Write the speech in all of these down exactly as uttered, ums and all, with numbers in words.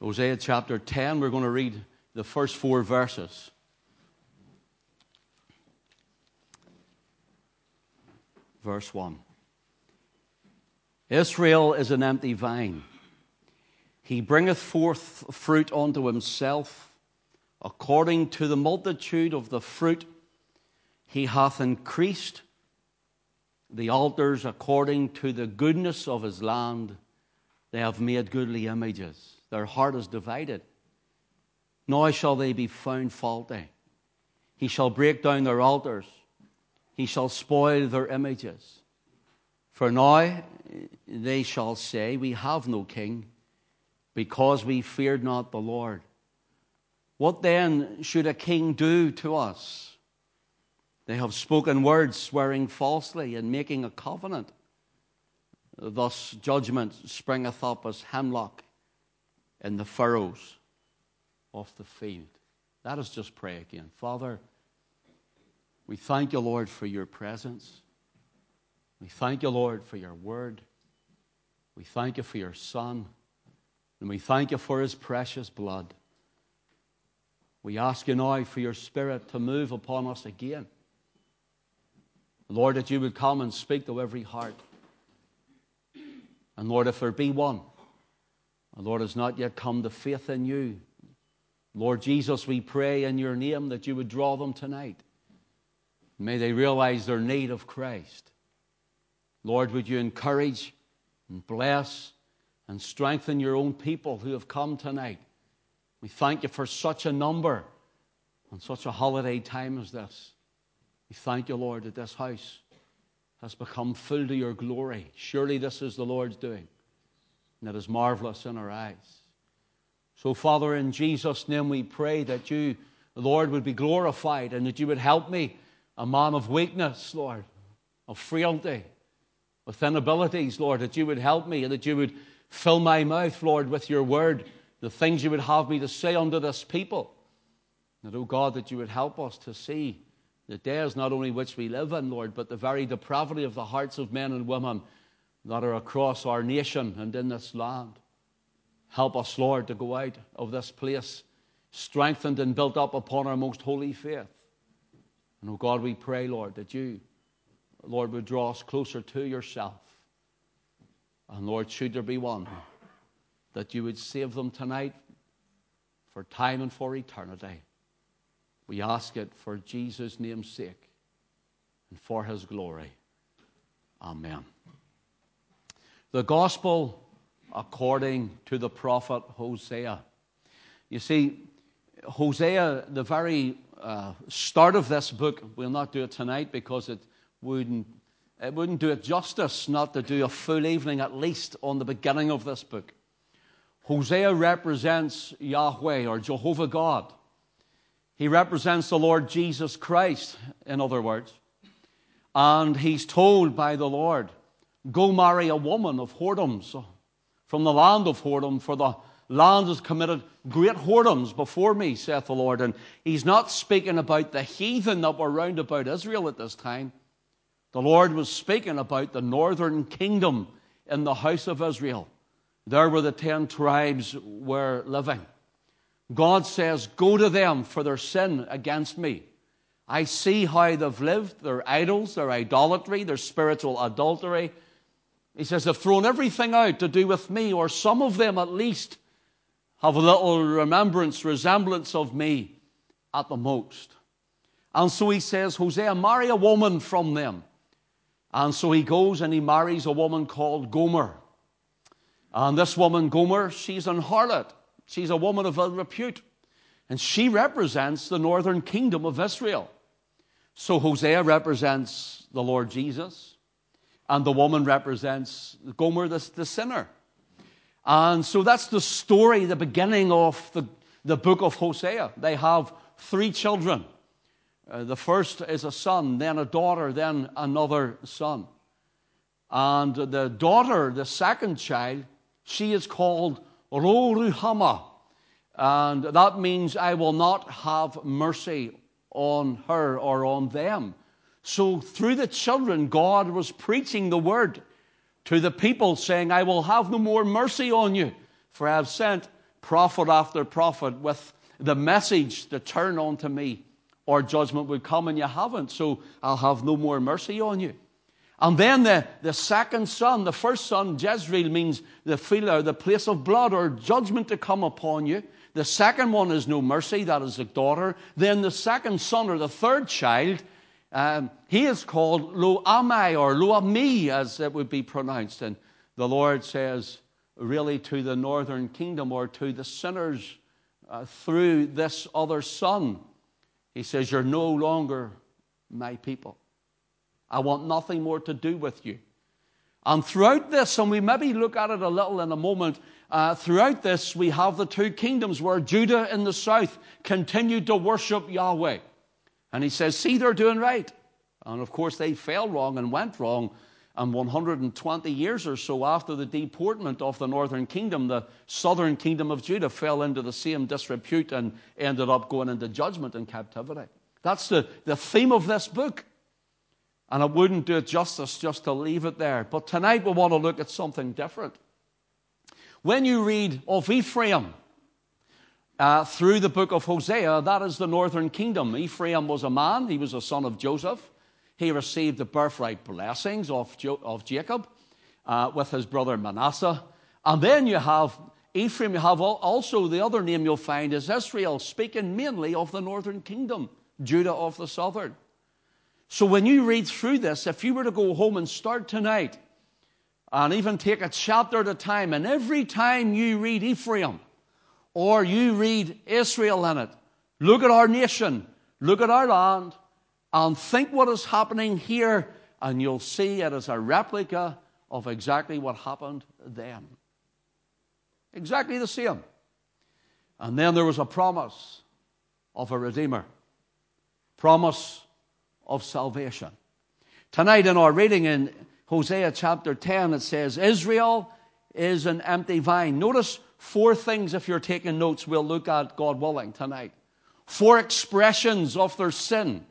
Hosea chapter ten. We're going to read the first four verses. Verse one. Israel is an empty vine. He bringeth forth fruit unto himself. According to the multitude of the fruit, he hath increased the altars. According to the goodness of his land, they have made goodly images. Their heart is divided. Now shall they be found faulty. He shall break down their altars. He shall spoil their images. For now they shall say, we have no king, because we feared not the Lord. What then should a king do to us? They have spoken words, swearing falsely, and making a covenant. Thus judgment springeth up as hemlock in the furrows of the field. Let us just pray again. Father, we thank you, Lord, for your presence. We thank you, Lord, for your word. We thank you for your Son. And we thank you for his precious blood. We ask you now for your Spirit to move upon us again. Lord, that you would come and speak to every heart. And Lord, if there be one, and Lord, has not yet come to faith in you, Lord Jesus, we pray in your name that you would draw them tonight. May they realize their need of Christ. Lord, would you encourage and bless and strengthen your own people who have come tonight. We thank you for such a number on such a holiday time as this. We thank you, Lord, that this house has become full to your glory. Surely this is the Lord's doing, and it is marvelous in our eyes. So, Father, in Jesus' name we pray that you, Lord, would be glorified and that you would help me, a man of weakness, Lord, of frailty, with inabilities, Lord, that you would help me and that you would fill my mouth, Lord, with your word, the things you would have me to say unto this people. And, oh God, that you would help us to see the days not only which we live in, Lord, but the very depravity of the hearts of men and women that are across our nation and in this land. Help us, Lord, to go out of this place strengthened and built up upon our most holy faith. And, oh God, we pray, Lord, that you, Lord, would draw us closer to yourself. And Lord, should there be one, that you would save them tonight for time and for eternity. We ask it for Jesus' name's sake and for his glory. Amen. The gospel according to the prophet Hosea. You see, Hosea, the very uh, start of this book, we'll not do it tonight because it wouldn't It wouldn't do it justice not to do a full evening, at least on the beginning of this book. Hosea represents Yahweh or Jehovah God. He represents the Lord Jesus Christ, in other words. And he's told by the Lord, go marry a woman of whoredoms from the land of whoredom, for the land has committed great whoredoms before me, saith the Lord. And he's not speaking about the heathen that were round about Israel at this time. The Lord was speaking about the northern kingdom in the house of Israel. There where the ten tribes were living. God says, go to them for their sin against me. I see how they've lived, their idols, their idolatry, their spiritual adultery. He says, they've thrown everything out to do with me, or some of them at least have a little remembrance, resemblance of me at the most. And so he says, Hosea, marry a woman from them. And so he goes and he marries a woman called Gomer. And this woman, Gomer, she's an harlot. She's a woman of ill repute. And she represents the northern kingdom of Israel. So Hosea represents the Lord Jesus. And the woman represents Gomer, the, the sinner. And so that's the story, the beginning of the, the book of Hosea. They have three children. Uh, the first is a son, then a daughter, then another son. And the daughter, the second child, she is called Lo-Ruhamah. And that means I will not have mercy on her or on them. So through the children, God was preaching the word to the people saying, I will have no more mercy on you, for I have sent prophet after prophet with the message to turn unto me, or judgment would come, and you haven't, so I'll have no more mercy on you. And then the, the second son, the first son, Jezreel, means the field or the place of blood or judgment to come upon you. The second one is no mercy, that is the daughter. Then the second son or the third child, um, he is called Lo Ammi or Lo Ami, as it would be pronounced. And the Lord says, really, to the northern kingdom or to the sinners uh, through this other son, he says, you're no longer my people. I want nothing more to do with you. And throughout this, and we maybe look at it a little in a moment, uh, throughout this we have the two kingdoms where Judah in the south continued to worship Yahweh. And he says, see, they're doing right. And of course they fell wrong and went wrong. And one hundred twenty years or so after the deportment of the northern kingdom, the southern kingdom of Judah fell into the same disrepute and ended up going into judgment and captivity. That's the, the theme of this book. And I wouldn't do it justice just to leave it there. But tonight we want to look at something different. When you read of Ephraim uh, through the book of Hosea, that is the northern kingdom. Ephraim was a man. He was a son of Joseph. He received the birthright blessings of, jo- of Jacob uh, with his brother Manasseh. And then you have Ephraim. You have also the other name you'll find is Israel, speaking mainly of the northern kingdom, Judah of the southern. So when you read through this, if you were to go home and start tonight and even take a chapter at a time, and every time you read Ephraim or you read Israel in it, look at our nation, look at our land, and think what is happening here, and you'll see it is a replica of exactly what happened then. Exactly the same. And then there was a promise of a Redeemer. Promise of salvation. Tonight in our reading in Hosea chapter ten, it says, Israel is an empty vine. Notice four things, if you're taking notes, we'll look at, God willing, tonight. Four expressions of their sin.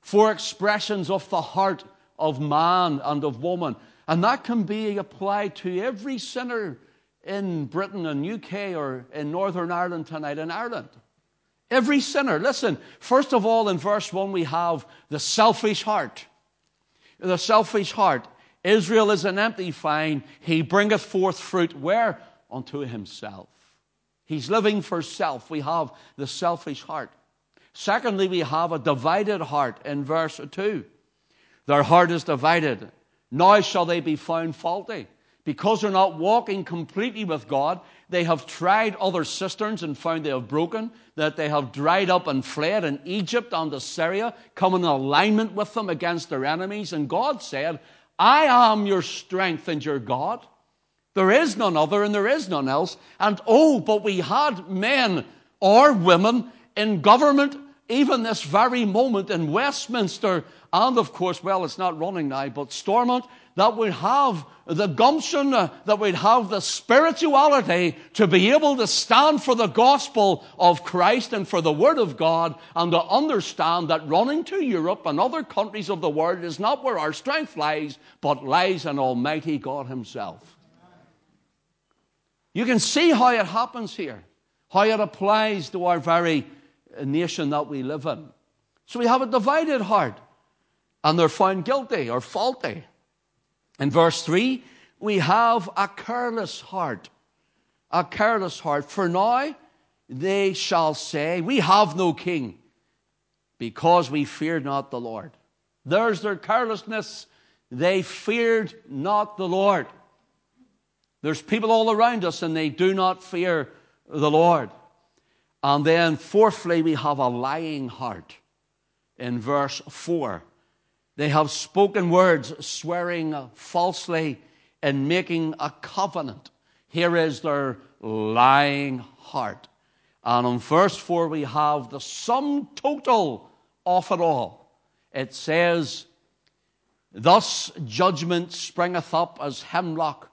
Four expressions of the heart of man and of woman. And that can be applied to every sinner in Britain and U K or in Northern Ireland tonight, in Ireland. Every sinner. Listen, first of all, in verse one, we have the selfish heart. The selfish heart. Israel is an empty vine. He bringeth forth fruit. Where? Unto himself. He's living for self. We have the selfish heart. Secondly, we have a divided heart in verse two. Their heart is divided. Now shall they be found faulty. Because they're not walking completely with God, they have tried other cisterns and found they have broken, that they have dried up and fled, and Egypt and Assyria come in alignment with them against their enemies. And God said, I am your strength and your God. There is none other and there is none else. And oh, but we had men or women in government, even this very moment in Westminster, and of course, well, it's not running now, but Stormont, that would have the gumption, that would have the spirituality to be able to stand for the gospel of Christ and for the word of God, and to understand that running to Europe and other countries of the world is not where our strength lies, but lies in Almighty God himself. You can see how it happens here, how it applies to our very nation that we live in. So we have a divided heart, and they're found guilty or faulty. In verse three, we have a careless heart. A careless heart. For now they shall say, we have no king, because we feared not the Lord. There's their carelessness. They feared not the Lord. There's people all around us, and they do not fear the Lord. And then fourthly, we have a lying heart. In verse four, they have spoken words, swearing falsely and making a covenant. Here is their lying heart. And in verse four, we have the sum total of it all. It says, thus judgment springeth up as hemlock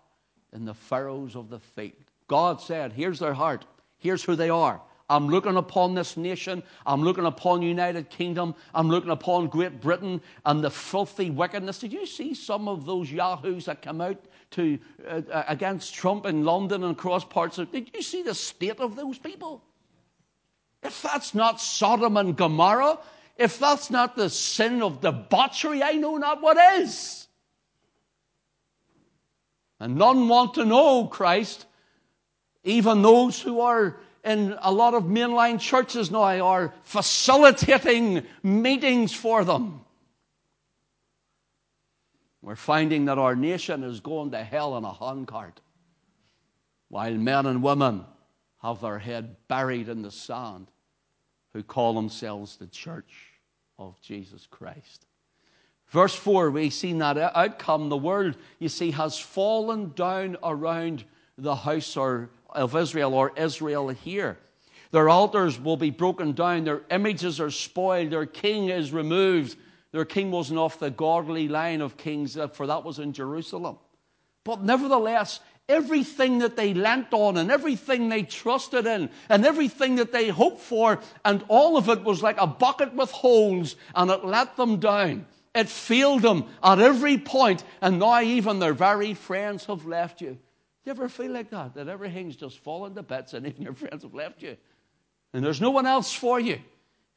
in the furrows of the field. God said, here's their heart. Here's who they are. I'm looking upon this nation. I'm looking upon United Kingdom. I'm looking upon Great Britain and the filthy wickedness. Did you see some of those yahoos that come out to uh, against Trump in London and across parts of... Did you see the state of those people? If that's not Sodom and Gomorrah, if that's not the sin of debauchery, I know not what is. And none want to know Christ, even those who are in a lot of mainline churches now are facilitating meetings for them. We're finding that our nation is going to hell in a handcart, while men and women have their head buried in the sand who call themselves the Church of Jesus Christ. Verse four, we see that outcome. The world, you see, has fallen down around the house or of Israel or Israel here. Their altars will be broken down. Their images are spoiled. Their king is removed. Their king wasn't off the godly line of kings, for that was in Jerusalem. But nevertheless, everything that they lent on and everything they trusted in and everything that they hoped for, and all of it was like a bucket with holes, and it let them down. It failed them at every point, and now even their very friends have left you. Do you ever feel like that? That everything's just fallen to bits and even your friends have left you. And there's no one else for you.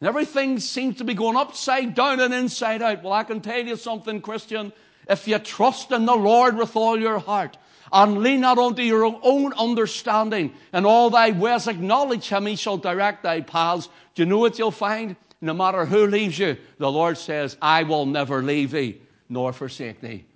And everything seems to be going upside down and inside out. Well, I can tell you something, Christian. If you trust in the Lord with all your heart and lean not unto your own understanding, and all thy ways acknowledge him, he shall direct thy paths. Do you know what you'll find? No matter who leaves you, the Lord says, I will never leave thee nor forsake thee.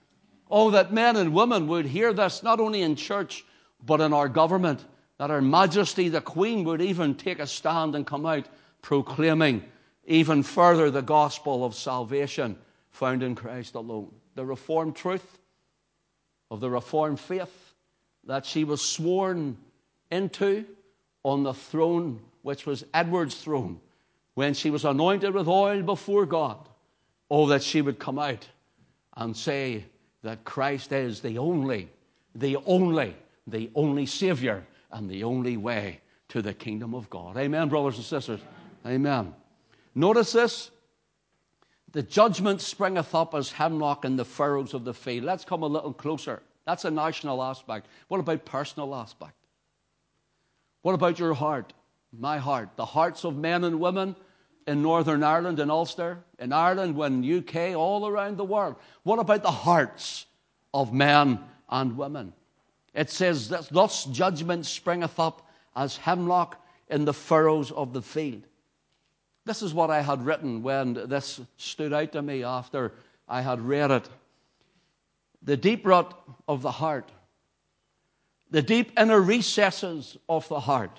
Oh, that men and women would hear this, not only in church, but in our government, that Her Majesty the Queen would even take a stand and come out proclaiming even further the gospel of salvation found in Christ alone. The Reformed truth of the Reformed faith that she was sworn into on the throne, which was Edward's throne, when she was anointed with oil before God. Oh, that she would come out and say that Christ is the only, the only, the only Savior and the only way to the kingdom of God. Amen, brothers and sisters. Amen. Notice this. The judgment springeth up as hemlock in the furrows of the field. Let's come a little closer. That's a national aspect. What about personal aspect? What about your heart, my heart, the hearts of men and women in Northern Ireland, in Ulster, in Ireland, in U K, all around the world? What about the hearts of men and women? It says, thus judgment springeth up as hemlock in the furrows of the field. This is what I had written when this stood out to me after I had read it. The deep rut of the heart, the deep inner recesses of the heart,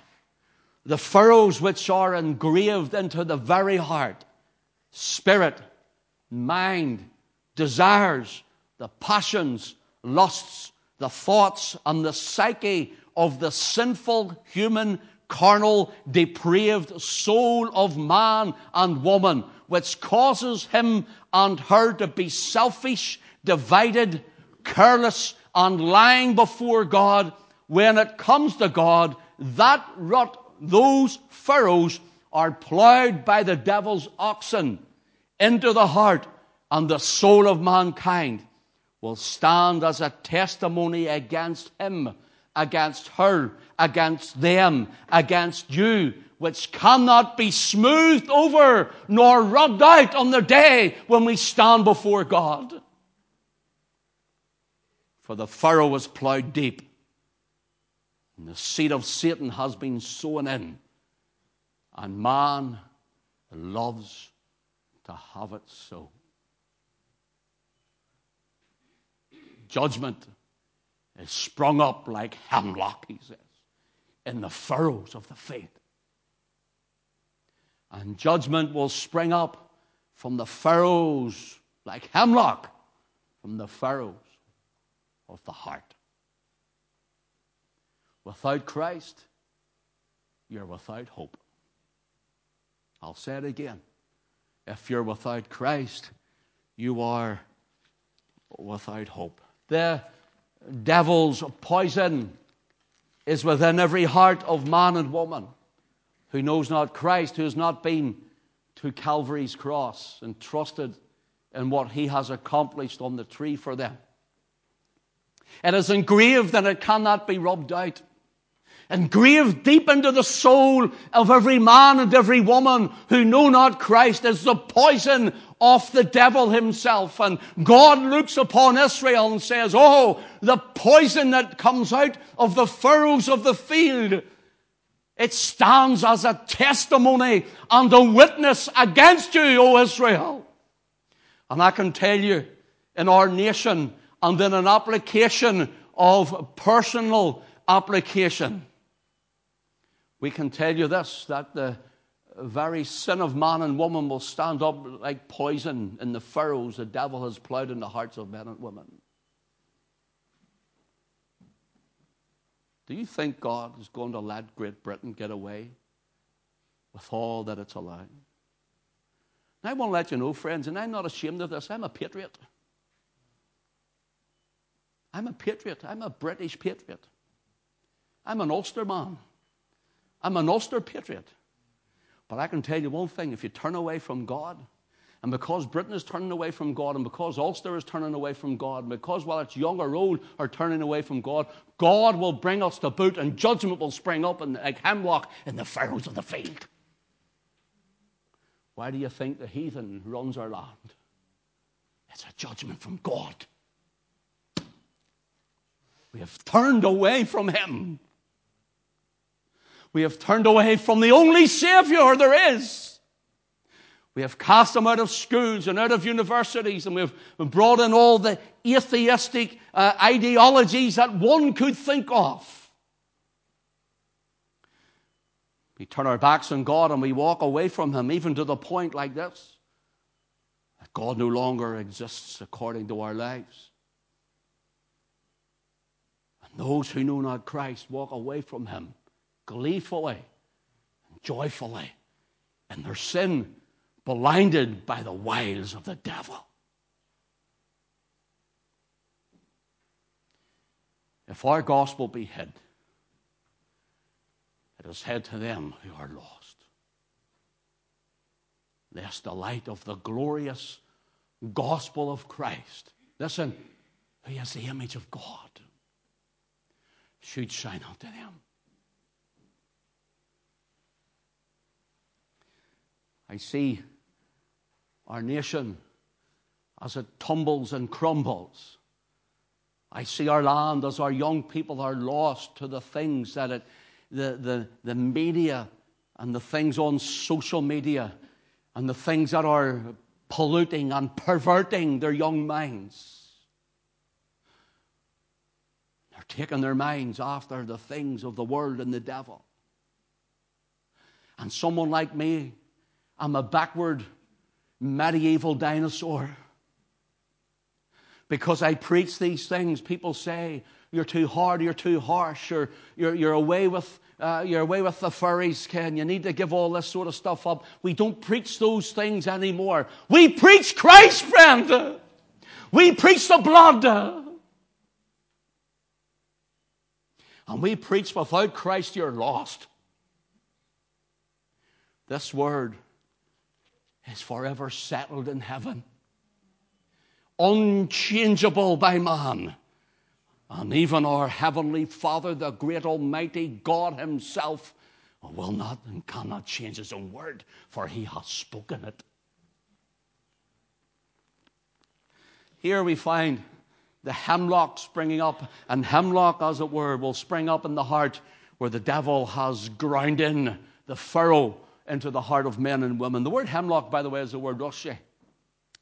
the furrows which are engraved into the very heart, spirit, mind, desires, the passions, lusts, the thoughts, and the psyche of the sinful, human, carnal, depraved soul of man and woman, which causes him and her to be selfish, divided, careless, and lying before God. When it comes to God, that rut, those furrows are plowed by the devil's oxen into the heart, and the soul of mankind will stand as a testimony against him, against her, against them, against you, which cannot be smoothed over nor rubbed out on the day when we stand before God. For the furrow was plowed deep, and the seed of Satan has been sown in, and man loves to have it so. Judgment is sprung up like hemlock, he says, in the furrows of the field. And judgment will spring up from the furrows, like hemlock, from the furrows of the heart. Without Christ, you're without hope. I'll say it again. If you're without Christ, you are without hope. The devil's poison is within every heart of man and woman. who knows not Christ, who has not been to Calvary's cross and trusted in what he has accomplished on the tree for them. It is engraved and it cannot be rubbed out. Engraved deep into the soul of every man and every woman who know not Christ is the poison of the devil himself. And God looks upon Israel and says, oh, the poison that comes out of the furrows of the field, it stands as a testimony and a witness against you, O Israel. And I can tell you, in our nation and in an application of personal application, we can tell you this, that the very sin of man and woman will stand up like poison in the furrows the devil has plowed in the hearts of men and women. Do you think God is going to let Great Britain get away with all that it's allowed? And I want to let you know, friends, and I'm not ashamed of this, I'm a patriot. I'm a patriot. I'm a British patriot. I'm an Ulster man. I'm an Ulster patriot. But I can tell you one thing, if you turn away from God, and because Britain is turning away from God, and because Ulster is turning away from God, and because while it's young or old are turning away from God, God will bring us to boot, and judgment will spring up in, like hemlock in the furrows of the field. Why do you think the heathen runs our land? It's a judgment from God. We have turned away from him. We have turned away from the only Savior there is. We have cast them out of schools and out of universities, and we have brought in all the atheistic uh, ideologies that one could think of. We turn our backs on God and we walk away from him, even to the point like this, that God no longer exists according to our lives. And those who know not Christ walk away from him gleefully and joyfully in their sin, blinded by the wiles of the devil. If our gospel be hid, it is hid to them who are lost, lest the light of the glorious gospel of Christ, listen, who is the image of God, should shine unto them. I see our nation as it tumbles and crumbles. I see our land as our young people are lost to the things that it, the, the, the media and the things on social media and the things that are polluting and perverting their young minds. They're taking their minds after the things of the world and the devil. And someone like me, I'm a backward medieval dinosaur. Because I preach these things, people say, you're too hard, you're too harsh, you're, you're, you're, away with, uh, you're away with the furries, Ken. You need to give all this sort of stuff up. We don't preach those things anymore. We preach Christ, friend. We preach the blood. And we preach without Christ, you're lost. This word is forever settled in heaven, unchangeable by man. And even our Heavenly Father, the great Almighty God himself, will not and cannot change his own word, for he has spoken it. Here we find the hemlock springing up, and hemlock, as it were, will spring up in the heart where the devil has ground in the furrow into the heart of men and women. The word hemlock, by the way, is the word Hosea.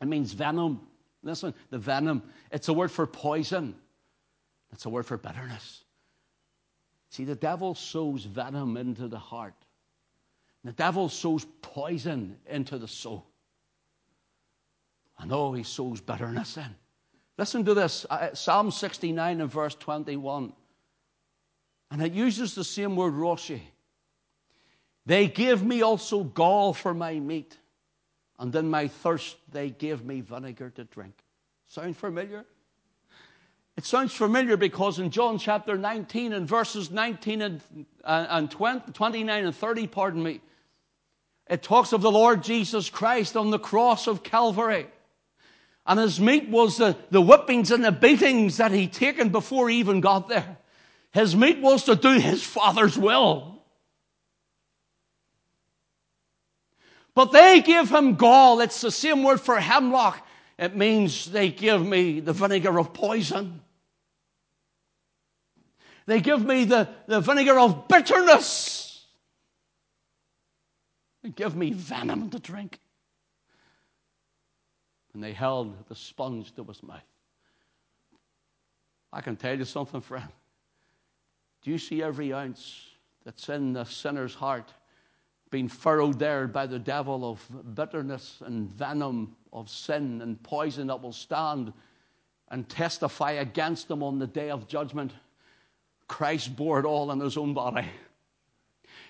It means venom. Listen, the venom. It's a word for poison. It's a word for bitterness. See, the devil sows venom into the heart. The devil sows poison into the soul. And oh, he sows bitterness in. Listen to this. Psalm sixty-nine and verse twenty-one. And it uses the same word Hosea. They gave me also gall for my meat, and in my thirst they gave me vinegar to drink. Sound familiar? It sounds familiar because in John chapter nineteen and verses nineteen and, uh, and twenty, twenty-nine and thirty, pardon me, it talks of the Lord Jesus Christ on the cross of Calvary. And his meat was the, the whippings and the beatings that he'd taken before he even got there. His meat was to do his Father's will. But they give him gall. It's the same word for hemlock. It means they give me the vinegar of poison. They give me the, the vinegar of bitterness. They give me venom to drink. And they held the sponge to his mouth. I can tell you something, friend. Do you see every ounce that's in the sinner's heart being furrowed there by the devil of bitterness and venom of sin and poison that will stand and testify against them on the day of judgment? Christ bore it all in his own body.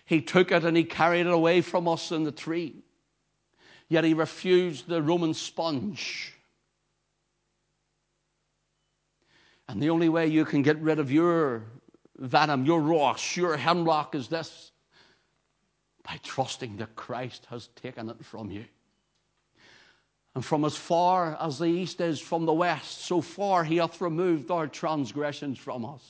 He took it and he carried it away from us in the tree. Yet he refused the Roman sponge. And the only way you can get rid of your venom, your ross, your hemlock is this: by trusting that Christ has taken it from you. And from as far as the east is from the west, so far he hath removed our transgressions from us.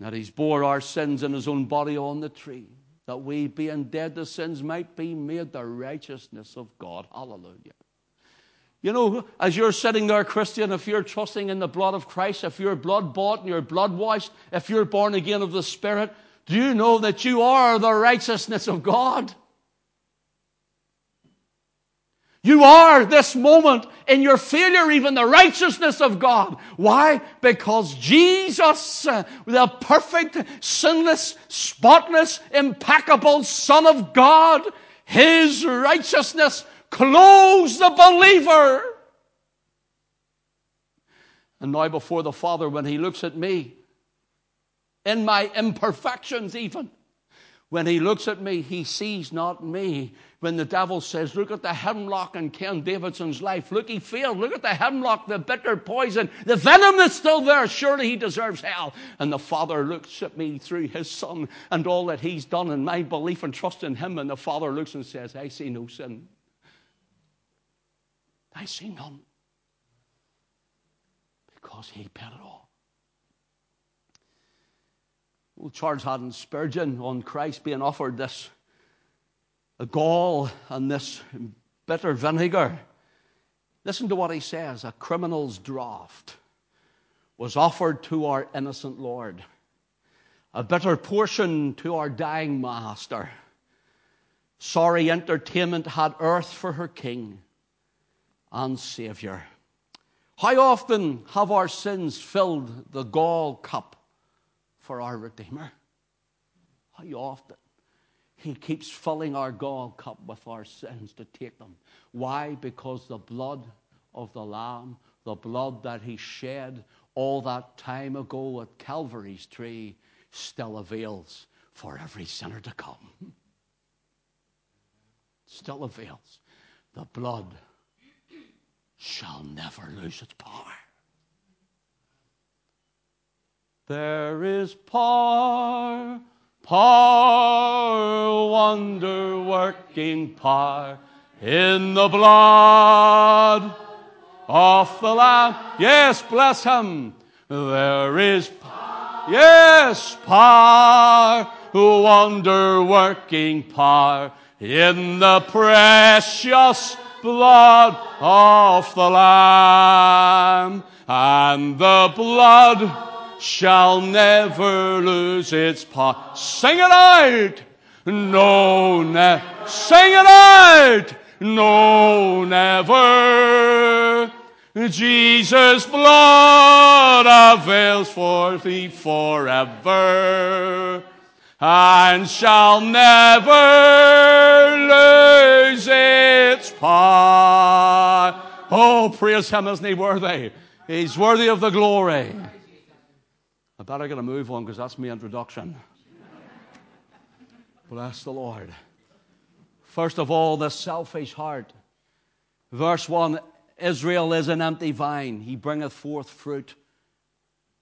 That he's bore our sins in his own body on the tree, that we, being dead to sins, might be made the righteousness of God. Hallelujah. You know, as you're sitting there, Christian, if you're trusting in the blood of Christ, if you're blood-bought and you're blood-washed, if you're born again of the Spirit, do you know that you are the righteousness of God? You are, this moment, in your failure, even the righteousness of God. Why? Because Jesus, uh, the perfect, sinless, spotless, impeccable Son of God, his righteousness clothes the believer. And now before the Father, when he looks at me, in my imperfections even, when he looks at me, he sees not me. When the devil says, look at the hemlock in Ken Davidson's life. Look, he failed. Look at the hemlock, the bitter poison, the venom that's still there. Surely he deserves hell. And the Father looks at me through his Son and all that he's done in my belief and trust in him. And the Father looks and says, I see no sin. I see none. Because he paid it all. Well, Charles Haddon Spurgeon, on Christ being offered this gall and this bitter vinegar, listen to what he says. A criminal's draught was offered to our innocent Lord, a bitter portion to our dying Master. Sorry entertainment had earth for her King and Saviour. How often have our sins filled the gall cup for our Redeemer? How often he keeps filling our gall cup with our sins to take them. Why? Because the blood of the Lamb, the blood that he shed all that time ago at Calvary's tree, still avails for every sinner to come. Still avails. The blood shall never lose its power. There is power, power, wonder-working power in the blood of the Lamb. Yes, bless him. There is power, yes, power, wonder-working power in the precious blood of the Lamb, and the blood shall never lose its power. Sing it out. No, never. Sing it out. No, never. Jesus' blood avails for thee forever, and shall never lose its power. Oh, praise him, isn't he worthy? He's worthy of the glory. I better get a move on because that's my introduction. Bless the Lord. First of all, the selfish heart. Verse one Israel is an empty vine. He bringeth forth fruit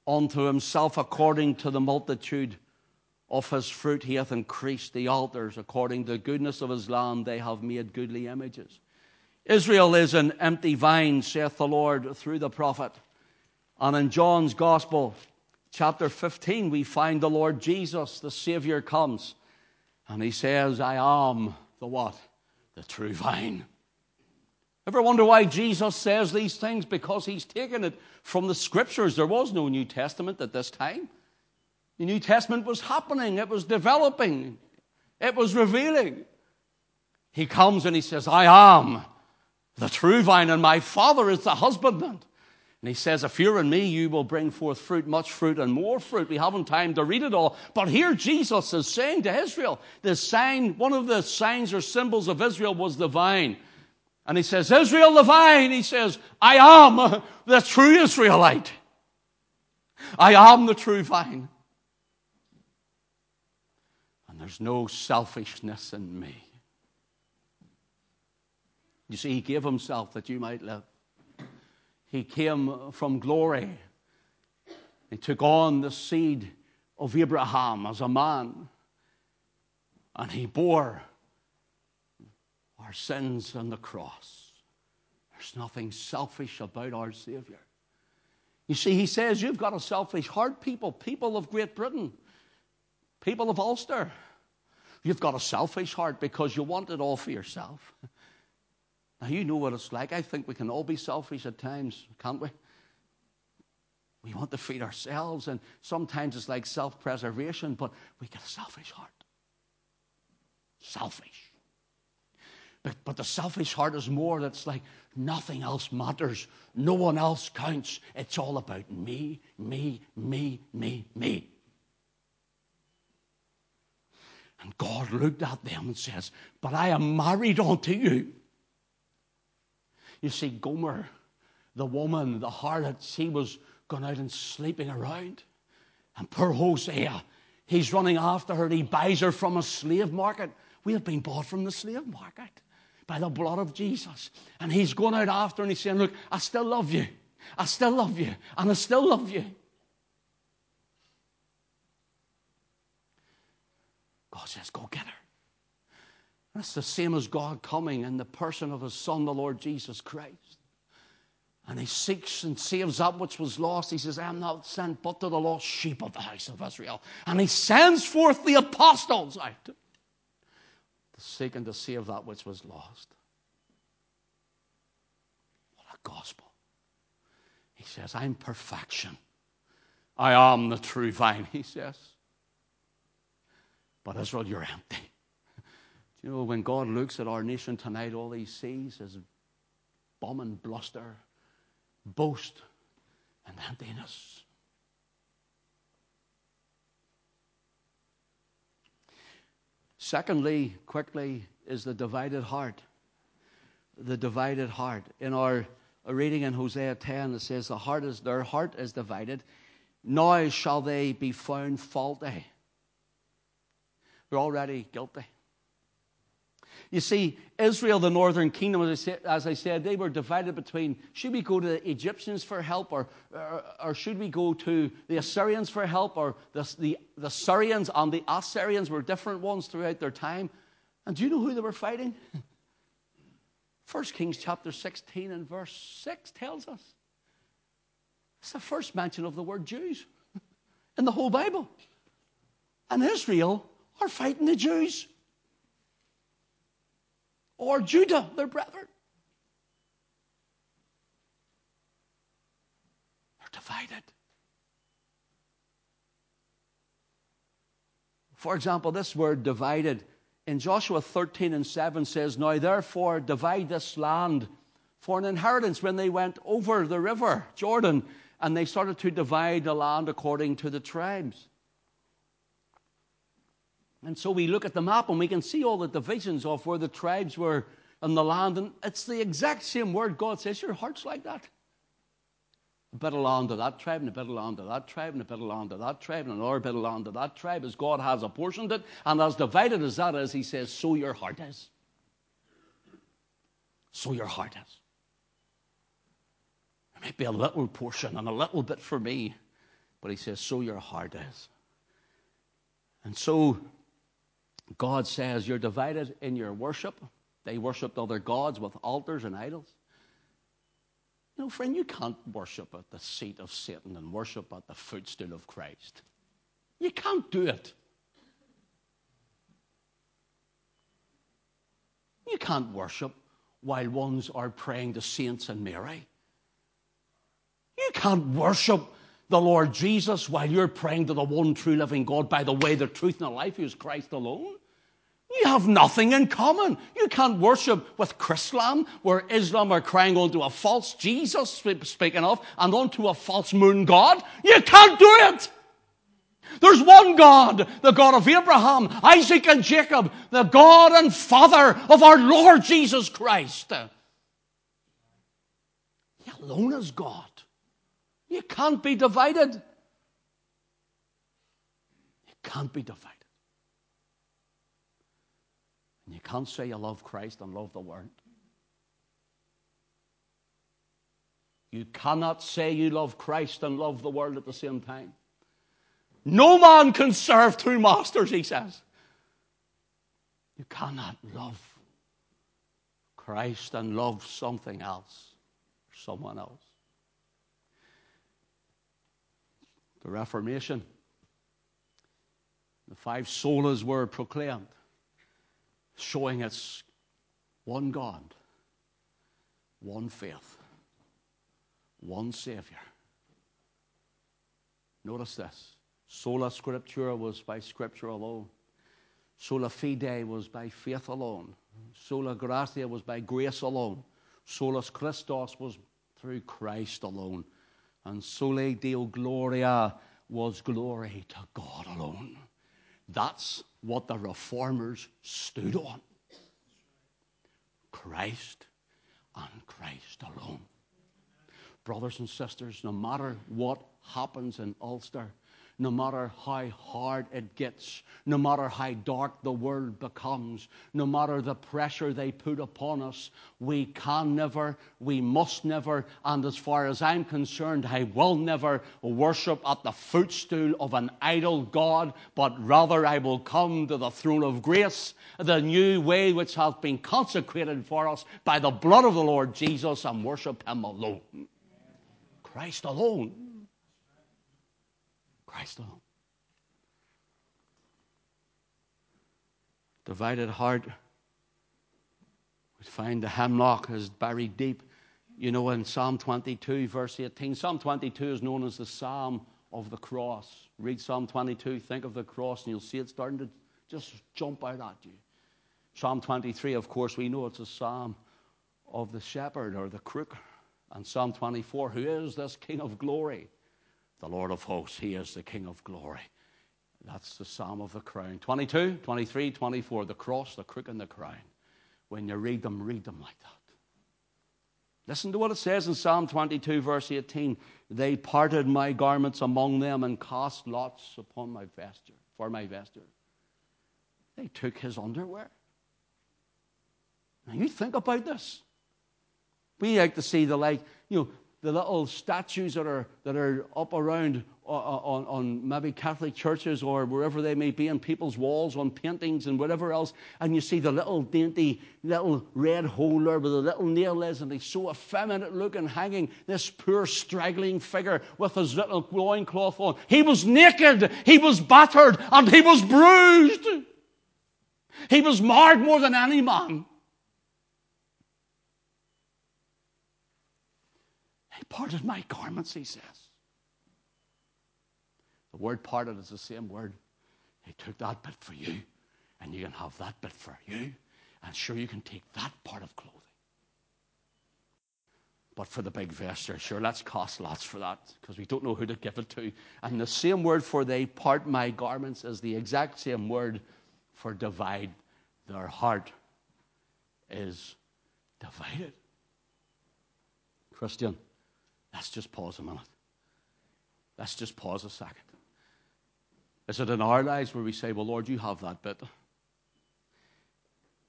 unto himself according to the multitude of his fruit. He hath increased the altars according to the goodness of his land. They have made goodly images. Israel is an empty vine, saith the Lord through the prophet. And in John's Gospel, chapter fifteen, we find the Lord Jesus, the Savior, comes. And he says, I am the what? The true vine. Ever wonder why Jesus says these things? Because he's taken it from the Scriptures. There was no New Testament at this time. The New Testament was happening. It was developing. It was revealing. He comes and he says, I am the true vine, and my Father is the husbandman. And he says, if you're in me, you will bring forth fruit, much fruit and more fruit. We haven't time to read it all. But here Jesus is saying to Israel, the sign, one of the signs or symbols of Israel was the vine. And he says, Israel the vine. He says, I am the true Israelite. I am the true vine. And there's no selfishness in me. You see, he gave himself that you might live. He came from glory. He took on the seed of Abraham as a man. And he bore our sins on the cross. There's nothing selfish about our Savior. You see, he says, you've got a selfish heart, people. People of Great Britain. People of Ulster. You've got a selfish heart because you want it all for yourself. Now, you know what it's like. I think we can all be selfish at times, can't we? We want to feed ourselves, and sometimes it's like self-preservation, but we get a selfish heart. Selfish. But, but the selfish heart is more that's like nothing else matters. No one else counts. It's all about me, me, me, me, me. And God looked at them and says, but I am married unto you. You see, Gomer, the woman, the harlot, she was gone out and sleeping around. And poor Hosea, he's running after her. He buys her from a slave market. We have been bought from the slave market by the blood of Jesus. And he's going out after her and he's saying, look, I still love you. I still love you. And I still love you. God says, go get her. That's the same as God coming in the person of his Son, the Lord Jesus Christ. And he seeks and saves that which was lost. He says, I am not sent but to the lost sheep of the house of Israel. And he sends forth the apostles out to seek and to save that which was lost. What a gospel. He says, I am perfection. I am the true vine, he says. But Israel, you're empty. You know, when God looks at our nation tonight, all he sees is bum and bluster, boast, and emptiness. Secondly, quickly, is the divided heart. The divided heart. In our reading in Hosea ten, it says, the heart is, their heart is divided. Now shall they be found faulty. They're already guilty. You see, Israel, the northern kingdom, as I, say, as I said, they were divided between, should we go to the Egyptians for help, or, or, or should we go to the Assyrians for help, or the, the, the Syrians and the Assyrians were different ones throughout their time. And do you know who they were fighting? First Kings chapter sixteen and verse six tells us. It's the first mention of the word Jews in the whole Bible. And Israel are fighting the Jews. Or Judah, their brethren. They're divided. For example, this word divided in Joshua thirteen and seven says, now therefore divide this land for an inheritance. When they went over the river Jordan and they started to divide the land according to the tribes. And so we look at the map and we can see all the divisions of where the tribes were and the land. And it's the exact same word. God says, your heart's like that. A bit of land to that tribe and a bit of land to that tribe and a bit of land to that tribe and another bit of land to that tribe as God has apportioned it. And as divided as that is, he says, so your heart is. So your heart is. It might be a little portion and a little bit for me. But he says, so your heart is. And so God says, you're divided in your worship. They worshipped other gods with altars and idols. You know, friend, you can't worship at the seat of Satan and worship at the footstool of Christ. You can't do it. You can't worship while ones are praying to saints and Mary. You can't worship the Lord Jesus while you're praying to the one true living God, by the way, the truth and the life, who is Christ alone. You have nothing in common. You can't worship with Chrislam, where Islam are crying unto a false Jesus, speaking of, and unto a false moon god. You can't do it. There's one God, the God of Abraham, Isaac, and Jacob, the God and Father of our Lord Jesus Christ. He alone is God. You can't be divided. You can't be divided. And you can't say you love Christ and love the world. You cannot say you love Christ and love the world at the same time. No man can serve two masters, he says. You cannot love Christ and love something else, or someone else. The Reformation, the five solas were proclaimed, showing it's one God, one faith, one Savior. Notice this. Sola Scriptura was by Scripture alone. Sola Fide was by faith alone. Sola Gratia was by grace alone. Solus Christus was through Christ alone. And Sole Deo Gloria was glory to God alone. That's what the Reformers stood on. Christ and Christ alone. Brothers and sisters, no matter what happens in Ulster, no matter how hard it gets, no matter how dark the world becomes, no matter the pressure they put upon us, we can never, we must never, and as far as I'm concerned, I will never worship at the footstool of an idol god, but rather I will come to the throne of grace, the new way which hath been consecrated for us by the blood of the Lord Jesus, and worship him alone. Christ alone. Christ alone. Divided heart, we find the hemlock is buried deep. You know, in Psalm twenty-two, verse eighteen, Psalm twenty-two is known as the Psalm of the Cross. Read Psalm twenty-two, think of the cross, and you'll see it starting to just jump out at you. Psalm twenty-three, of course, we know it's a Psalm of the Shepherd or the Crook. And Psalm twenty-four, who is this King of Glory? The Lord of hosts, he is the King of glory. That's the Psalm of the Crown. twenty-two, twenty-three, twenty-four, the cross, the crook, and the crown. When you read them, read them like that. Listen to what it says in Psalm twenty-two, verse eighteen. They parted my garments among them and cast lots upon my vesture, for my vesture. They took his underwear. Now you think about this. We like to see the like, you know, the little statues that are that are up around on, on maybe Catholic churches or wherever they may be, on people's walls, on paintings and whatever else, and you see the little dainty little red holder with a little nail is, and he's so effeminate looking, hanging this poor straggling figure with his little loincloth on. He was naked, he was battered, and he was bruised. He was marred more than any man. He parted my garments, he says. The word parted is the same word. He took that bit for you, and you can have that bit for you, and sure, you can take that part of clothing. But for the big vesture, sure, let's cast lots for that, because we don't know who to give it to. And the same word for they part my garments is the exact same word for divide. Their heart is divided. Christian, let's just pause a minute. Let's just pause a second. Is it in our lives where we say, well, Lord, you have that bit,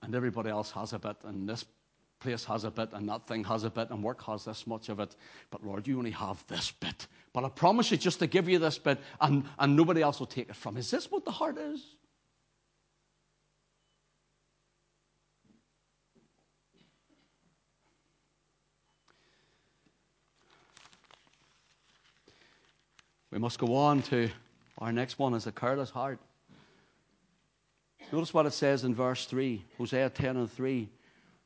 and everybody else has a bit, and this place has a bit, and that thing has a bit, and work has this much of it. But Lord, you only have this bit. But I promise you just to give you this bit, and, and nobody else will take it from you. Is this what the heart is? We must go on to our next one, is a careless heart. Notice what it says in verse three, Hosea ten and three.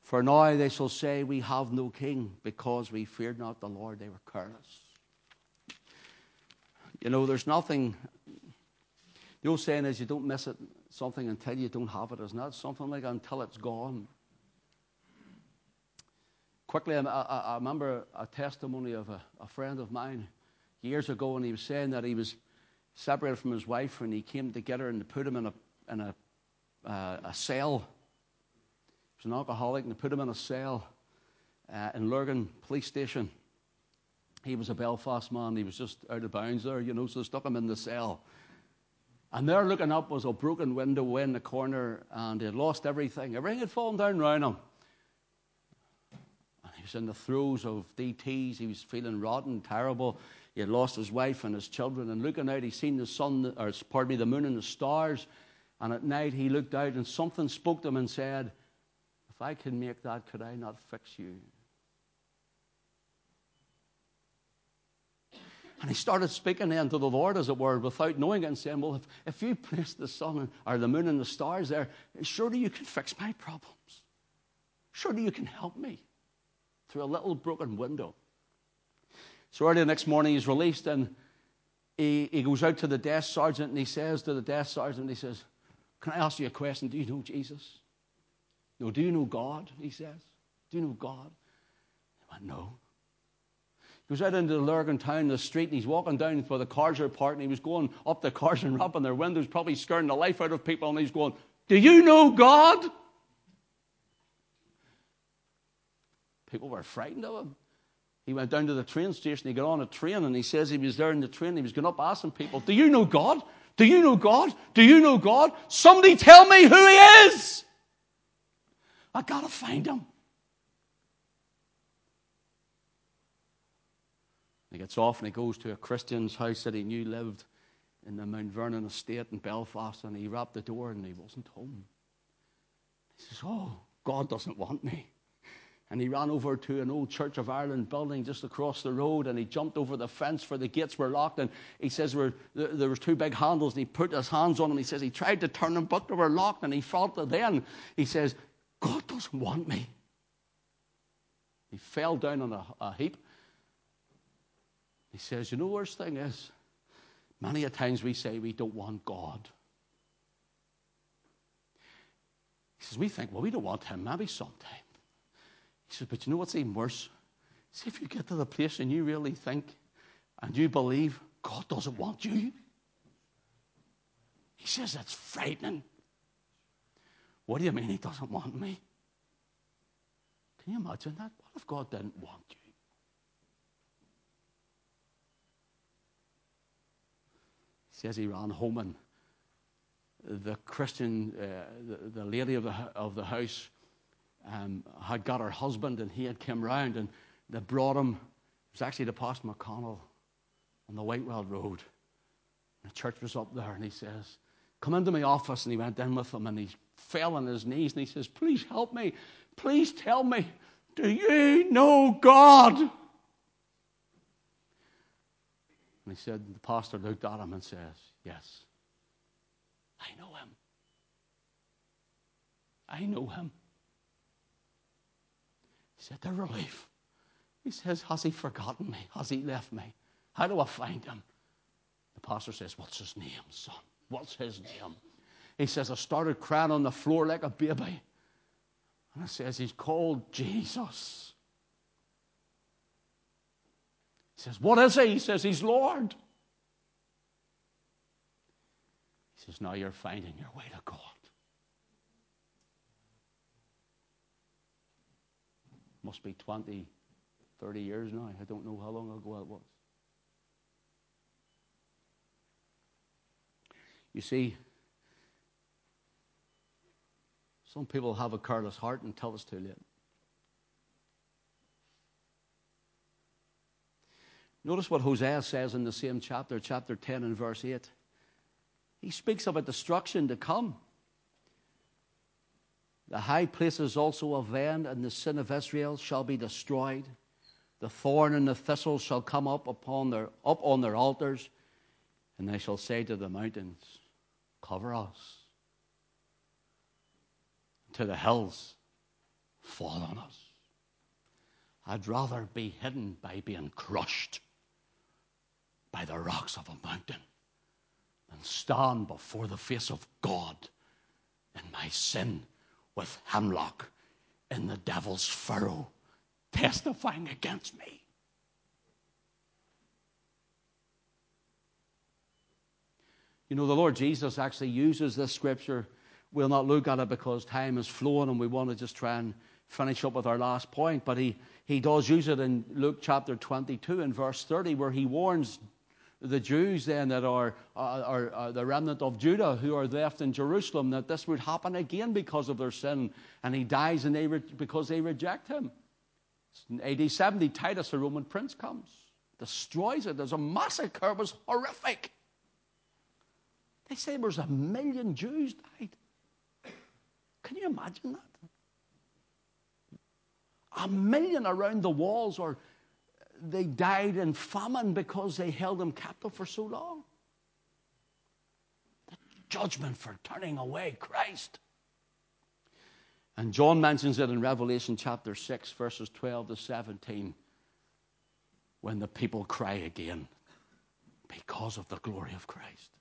For now they shall say, we have no king, because we feared not the Lord. They were careless. You know, there's nothing. The old saying is, you don't miss it, something until you don't have it, isn't it? Something like until it's gone. Quickly, I, I, I remember a testimony of a, a friend of mine years ago, and he was saying that he was separated from his wife, and he came to get her, and they put him in a in a uh, a cell. He was an alcoholic, and they put him in a cell uh, in Lurgan police station. He was a Belfast man. He was just out of bounds there, you know, so they stuck him in the cell. And there looking up was a broken window in the corner, and he had lost everything. Everything had fallen down around him. And he was in the throes of D Ts. He was feeling rotten, terrible. He had lost his wife and his children. And looking out, he seen the sun, or pardon me, the moon and the stars. And at night he looked out, and something spoke to him and said, if I can make that, could I not fix you? And he started speaking then to the Lord, as it were, without knowing it, and saying, well, if, if you place the sun or the moon and the stars there, surely you can fix my problems. Surely you can help me through a little broken window. So early the next morning, he's released, and he, he goes out to the desk sergeant, and he says to the desk sergeant, he says, can I ask you a question? Do you know Jesus? No, do you know God? He says. Do you know God? He went, no. He goes out into the Lurgan town, the street, and he's walking down where the cars are parked, and he was going up the cars and rapping their windows, probably scaring the life out of people, and he's going, do you know God? People were frightened of him. He went down to the train station, he got on a train, and he says he was there in the train, he was going up asking people, do you know God? Do you know God? Do you know God? Somebody tell me who he is! I got to find him. He gets off and he goes to a Christian's house that he knew lived in the Mount Vernon estate in Belfast, and he rapped the door, and he wasn't home. He says, oh, God doesn't want me. And he ran over to an old Church of Ireland building just across the road, and he jumped over the fence, for the gates were locked, and he says there were, there was two big handles, and he put his hands on them. He says he tried to turn them, but they were locked, and he felt that then, he says, God doesn't want me. He fell down on a, a heap. He says, you know the worst thing is, many a times we say we don't want God. He says, we think, well, we don't want him, maybe sometime. He says, but you know what's even worse? See, if you get to the place and you really think and you believe God doesn't want you, he says, that's frightening. What do you mean he doesn't want me? Can you imagine that? What if God didn't want you? He says he ran home, and the Christian, uh, the, the lady of the, of the house, Um, had got her husband, and he had come round, and they brought him. It was actually the Pastor McConnell on the Whitewell Road. And the church was up there, and he says, come into my office. And he went in with him, and he fell on his knees, and he says, please help me. Please tell me, do you know God? And he said, the pastor looked at him and says, yes, I know him. I know him. He said, the relief. He says, has he forgotten me? Has he left me? How do I find him? The pastor says, what's his name, son? What's his name? He says, I started crying on the floor like a baby. And it says, he's called Jesus. He says, what is he? He says, he's Lord. He says, now you're finding your way to God. Must be twenty, thirty years now. I don't know how long ago it was. You see, some people have a careless heart until it's too late. Notice what Hosea says in the same chapter, chapter ten and verse eight. He speaks about destruction to come. The high places also of end, and the sin of Israel shall be destroyed. The thorn and the thistle shall come up upon their up on their altars, and they shall say to the mountains, cover us. To the hills, fall on us. I'd rather be hidden by being crushed by the rocks of a mountain than stand before the face of God in my sin with hemlock in the devil's furrow testifying against me. You know, the Lord Jesus actually uses this scripture. We'll not look at it because time is flowing and we want to just try and finish up with our last point. But he, he does use it in Luke chapter twenty-two and verse thirty, where he warns the Jews then that are, are, are the remnant of Judah who are left in Jerusalem, that this would happen again because of their sin. And he dies and they re- because they reject him. In A D seventy, Titus, a Roman prince, comes, destroys it. There's a massacre. It was horrific. They say there was a million Jews died. Can you imagine that? A million around the walls, or they died in famine because they held them captive for so long. The judgment for turning away Christ. And John mentions it in Revelation chapter six, verses twelve to seventeen, when the people cry again because of the glory of Christ.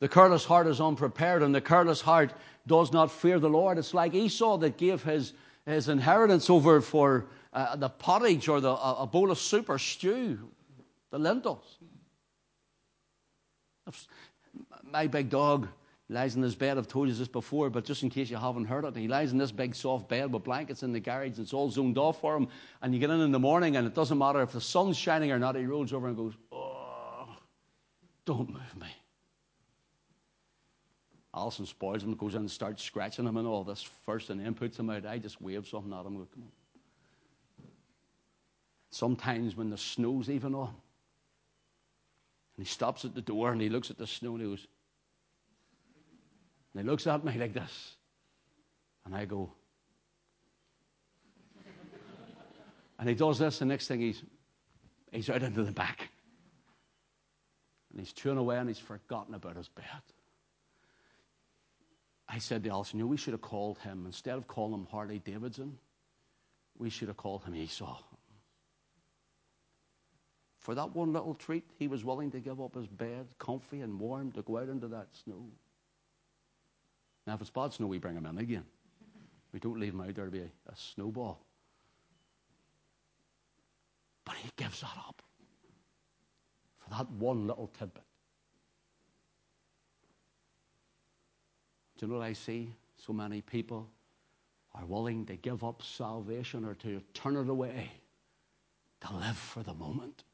The careless heart is unprepared, and the careless heart does not fear the Lord. It's like Esau that gave his, his inheritance over for uh, the pottage or the, a, a bowl of soup or stew, the lentils. My big dog lies in his bed. I've told you this before, but just in case you haven't heard it, he lies in this big soft bed with blankets in the garage. It's all zoned off for him, and you get in in the morning, and it doesn't matter if the sun's shining or not. He rolls over and goes, oh, don't move me. Alison spoils him, goes in and starts scratching him and all this first, and then puts him out. I just wave something at him. Sometimes when the snow's even on, and he stops at the door and he looks at the snow and he goes, and he looks at me like this, and I go, and he does this. The next thing he's he's out into the back, and he's chewing away and he's forgotten about his bed. I said to Alison, you know, we should have called him, instead of calling him Harley Davidson, we should have called him Esau. For that one little treat, he was willing to give up his bed, comfy and warm, to go out into that snow. Now, if it's bad snow, we bring him in again. We don't leave him out there to be a, a snowball. But he gives that up for that one little tidbit. Do you know what I see? So many people are willing to give up salvation or to turn it away to live for the moment,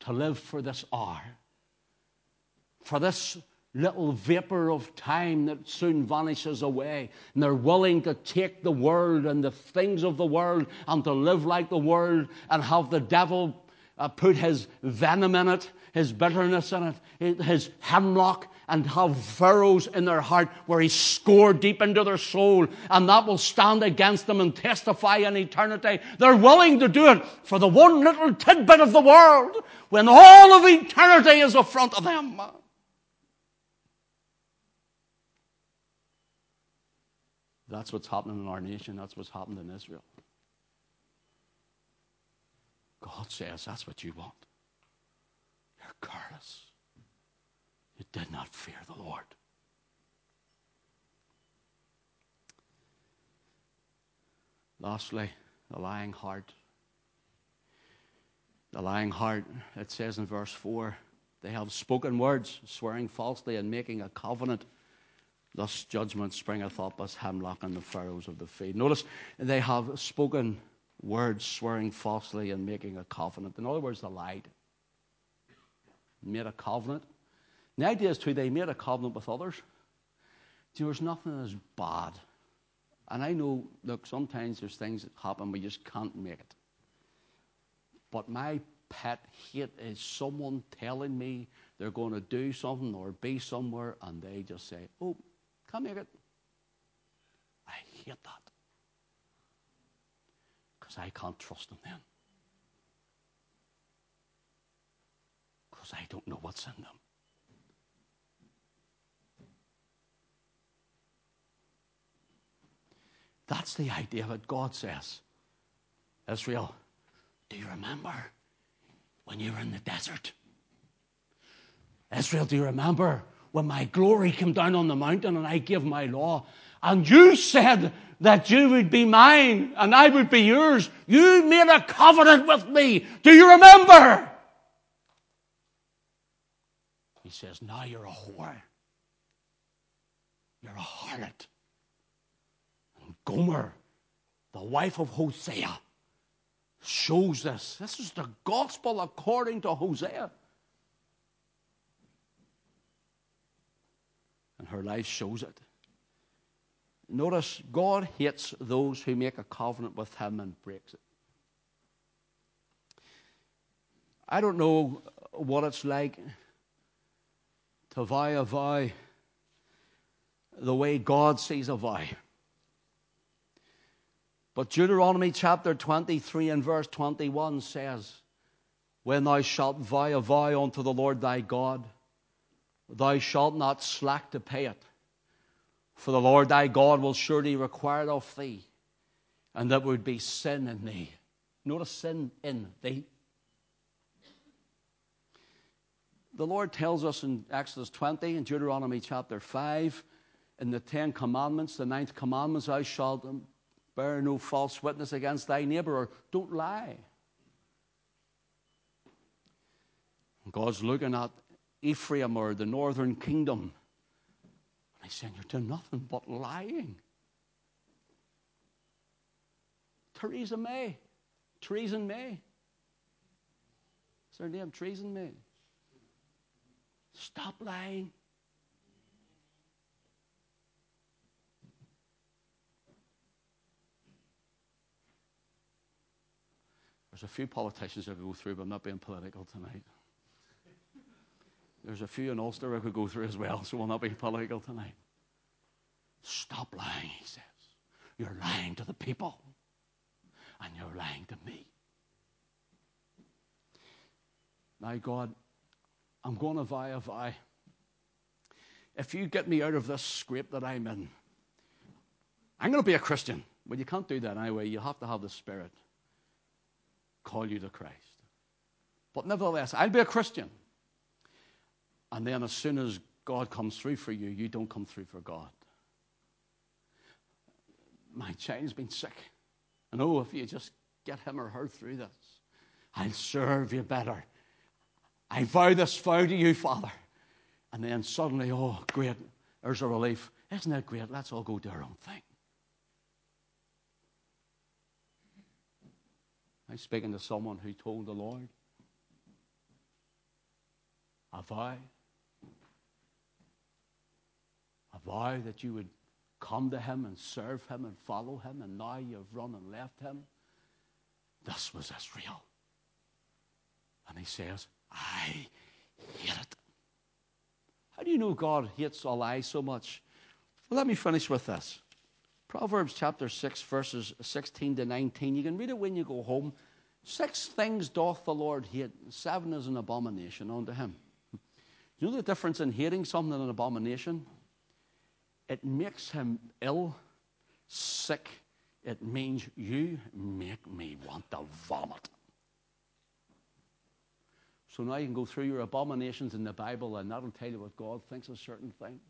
to live for this hour, for this little vapor of time that soon vanishes away. And they're willing to take the world and the things of the world and to live like the world and have the devil uh, put his venom in it, his bitterness in it, his hemlock, and have furrows in their heart where he scored deep into their soul, and that will stand against them and testify in eternity. They're willing to do it for the one little tidbit of the world when all of eternity is in front of them. That's what's happening in our nation. That's what's happened in Israel. God says that's what you want. You're careless. You did not fear the Lord. Lastly, the lying heart. The lying heart, it says in verse four, they have spoken words, swearing falsely and making a covenant. Thus judgment springeth up as hemlock in the furrows of the field. Notice, they have spoken words, swearing falsely and making a covenant. In other words, they lied. Made a covenant. The idea is, too, they made a covenant with others. There was nothing as bad And I know, look, sometimes there's things that happen, we just can't make it. But my pet hate is someone telling me they're going to do something or be somewhere, and they just say, oh, can't make it. I hate that. Because I can't trust them then. Because I don't know what's in them. That's the idea that God says. Israel, do you remember when you were in the desert? Israel, do you remember when my glory came down on the mountain and I gave my law? And you said that you would be mine and I would be yours. You made a covenant with me. Do you remember? He says, now you're a whore. You're a harlot. Gomer, the wife of Hosea, shows this. This is the gospel according to Hosea. And her life shows it. Notice, God hates those who make a covenant with him and breaks it. I don't know what it's like to vow a vow the way God sees a vow. But Deuteronomy chapter twenty-three and verse twenty-one says, when thou shalt vow a vow unto the Lord thy God, thou shalt not slack to pay it. For the Lord thy God will surely require of thee, and that would be sin in thee. Notice, sin in thee. The Lord tells us in Exodus twenty and Deuteronomy chapter five, in the Ten Commandments, the ninth commandments, thou shalt bear no false witness against thy neighbor, or don't lie. God's looking at Ephraim, or the northern kingdom, and he's saying, you're doing nothing but lying. Theresa May. Theresa May. Is her name Theresa May? Stop lying. There's a few politicians I could go through, but I'm not being political tonight. There's a few in Ulster I could go through as well, so we'll not be political tonight. Stop lying, he says. You're lying to the people, and you're lying to me. Now, God, I'm going to vow a vow. If you get me out of this scrape that I'm in, I'm going to be a Christian. Well, you can't do that anyway. You have to have the Spirit call you to Christ. But nevertheless, I'll be a Christian. And then as soon as God comes through for you, you don't come through for God. My child's been sick. And oh, if you just get him or her through this, I'll serve you better. I vow this vow to you, Father. And then suddenly, oh, great, there's a relief. Isn't that great? Let's all go do our own thing. I'm speaking to someone who told the Lord, I vow, I vow that you would come to him and serve him and follow him, and now you've run and left him. This was Israel. And he says, I hate it. How do you know God hates a lie so much? Well, let me finish with this. Proverbs chapter six, verses sixteen to nineteen. You can read it when you go home. Six things doth the Lord hate. Seven is an abomination unto him. You know the difference in hating something and an abomination? It makes him ill, sick. It means you make me want to vomit. So now you can go through your abominations in the Bible, and that'll tell you what God thinks of certain things.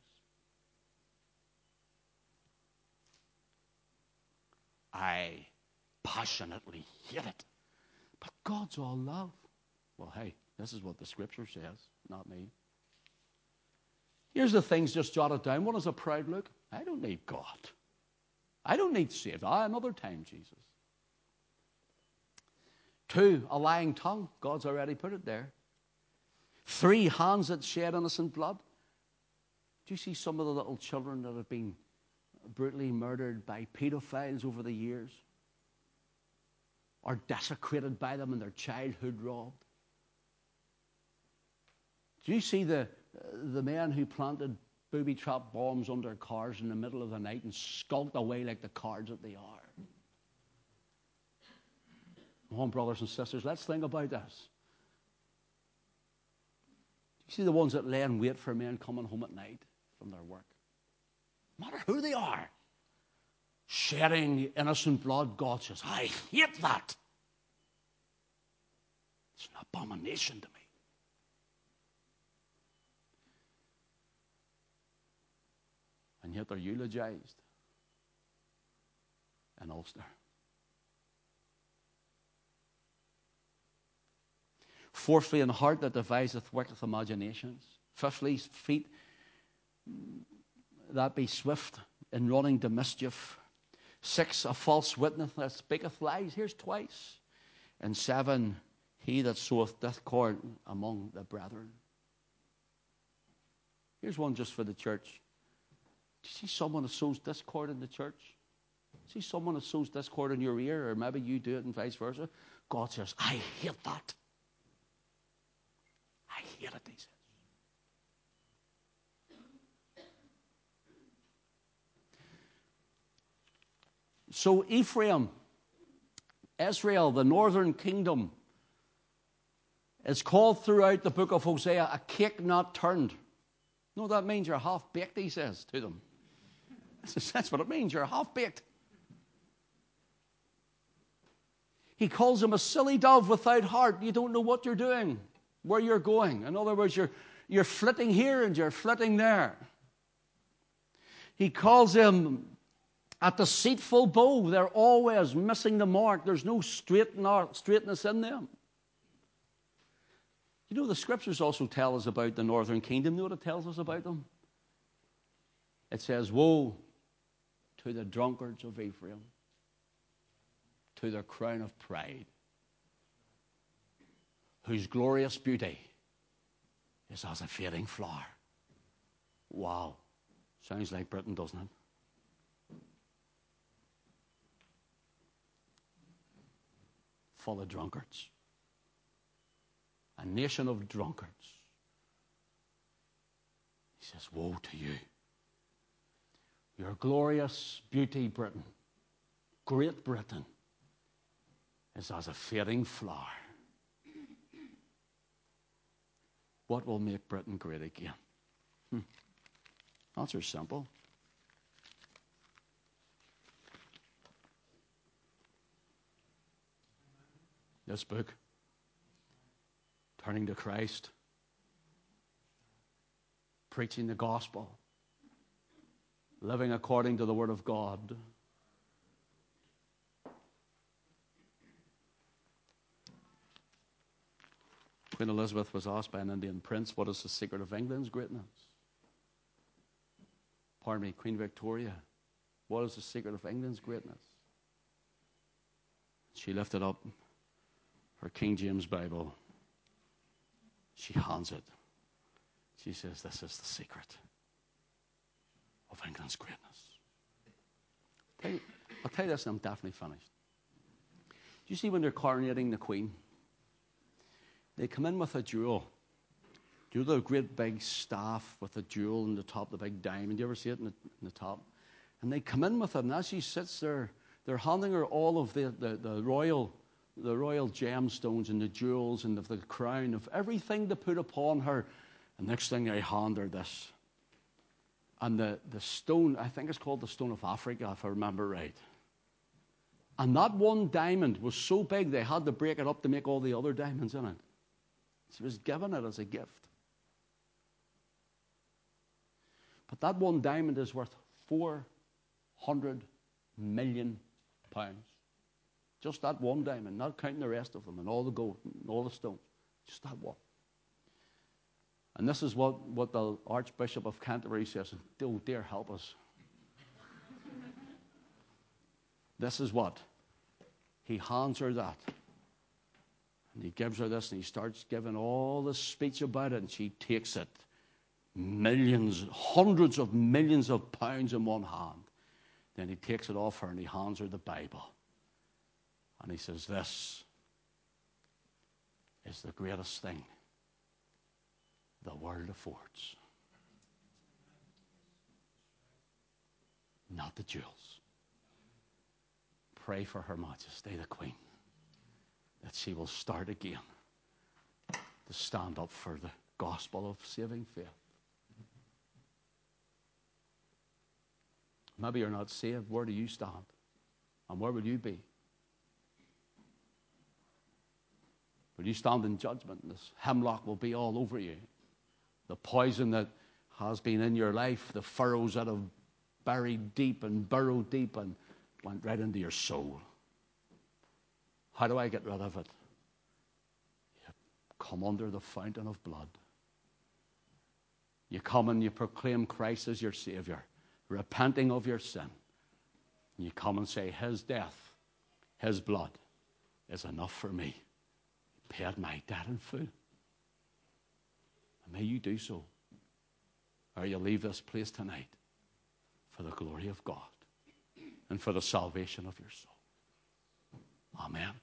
I passionately hate it. But God's all love. Well, hey, this is what the Scripture says, not me. Here's the things just jotted down. One is a proud look. I don't need God. I don't need saved. Ah, another time, Jesus. Two, a lying tongue. God's already put it there. Three, hands that shed innocent blood. Do you see some of the little children that have been brutally murdered by pedophiles over the years, or desecrated by them and their childhood robbed. Do you see the, the men who planted booby trap bombs under cars in the middle of the night and skulked away like the cards that they are? Come on, brothers and sisters, let's think about this. You see the ones that lay in wait for men coming home at night from their work, no matter who they are, shedding innocent blood. God says, I hate that. It's an abomination to me. And yet they're eulogized in Ulster. Fourthly, in heart that deviseth wicked imaginations. Fifthly, feet that be swift in running to mischief. Six, a false witness that speaketh lies. Here's twice. And seven, he that soweth discord among the brethren. Here's one just for the church. Do you see someone that sows discord in the church? See someone that sows discord in your ear, or maybe you do it and vice versa? God says, I hate that. I hate it, he says. So Ephraim, Israel, the northern kingdom, is called throughout the book of Hosea a cake not turned. No, that means you're half-baked, he says to them. That's what it means, you're half-baked. He calls them a silly dove without heart. You don't know what you're doing, where you're going. In other words, you're, you're flitting here and you're flitting there. He calls them a deceitful bow. They're always missing the mark. There's no straightness in them. You know, the scriptures also tell us about the northern kingdom. You know what it tells us about them? It says, woe to the drunkards of Ephraim, to their crown of pride, whose glorious beauty is as a fading flower. Wow. Sounds like Britain, doesn't it? Full of drunkards. A nation of drunkards. He says, woe to you. Your glorious beauty, Britain, great Britain, is as a fading flower. What will make Britain great again? Hmm. Answer's simple. This book, turning to Christ, preaching the gospel, living according to the word of God. Queen Elizabeth was asked by an Indian prince, what is the secret of England's greatness? Pardon me, Queen Victoria, what is the secret of England's greatness? She lifted up her King James Bible. She hands it. She says, this is the secret of England's greatness. I'll tell you, I'll tell you this, and I'm definitely finished. Do you see when they're coronating the Queen? They come in with a jewel. Do you know the great big staff with a jewel in the top, the big diamond? Do you ever see it in the, in the top? And they come in with it, and as she sits there, they're handing her all of the, the, the royal the royal gemstones and the jewels and of the crown, of everything to put upon her. And next thing they hand her this. And the, the stone, I think it's called the Stone of Africa, if I remember right. And that one diamond was so big, they had to break it up to make all the other diamonds in it. She was given it as a gift. But that one diamond is worth four hundred million pounds. Just that one diamond, not counting the rest of them and all the gold and all the stones. Just that one. And this is what, what the Archbishop of Canterbury says. Oh, dear, help us. This is what. He hands her that. And he gives her this, and he starts giving all this speech about it, and she takes it. Millions, hundreds of millions of pounds in one hand. Then he takes it off her and he hands her the Bible. And he says, this is the greatest thing the world affords. Not the jewels. Pray for Her Majesty the Queen that she will start again to stand up for the gospel of saving faith. Maybe you're not saved. Where do you stand? And where will you be? Will you stand in judgment? This hemlock will be all over you. The poison that has been in your life, the furrows that have buried deep and burrowed deep and went right into your soul. How do I get rid of it? You come under the fountain of blood. You come and you proclaim Christ as your Savior, repenting of your sin. You come and say, His death, His blood is enough for me. Paid my debt in full. And may you do so, or you'll leave this place tonight for the glory of God and for the salvation of your soul. Amen.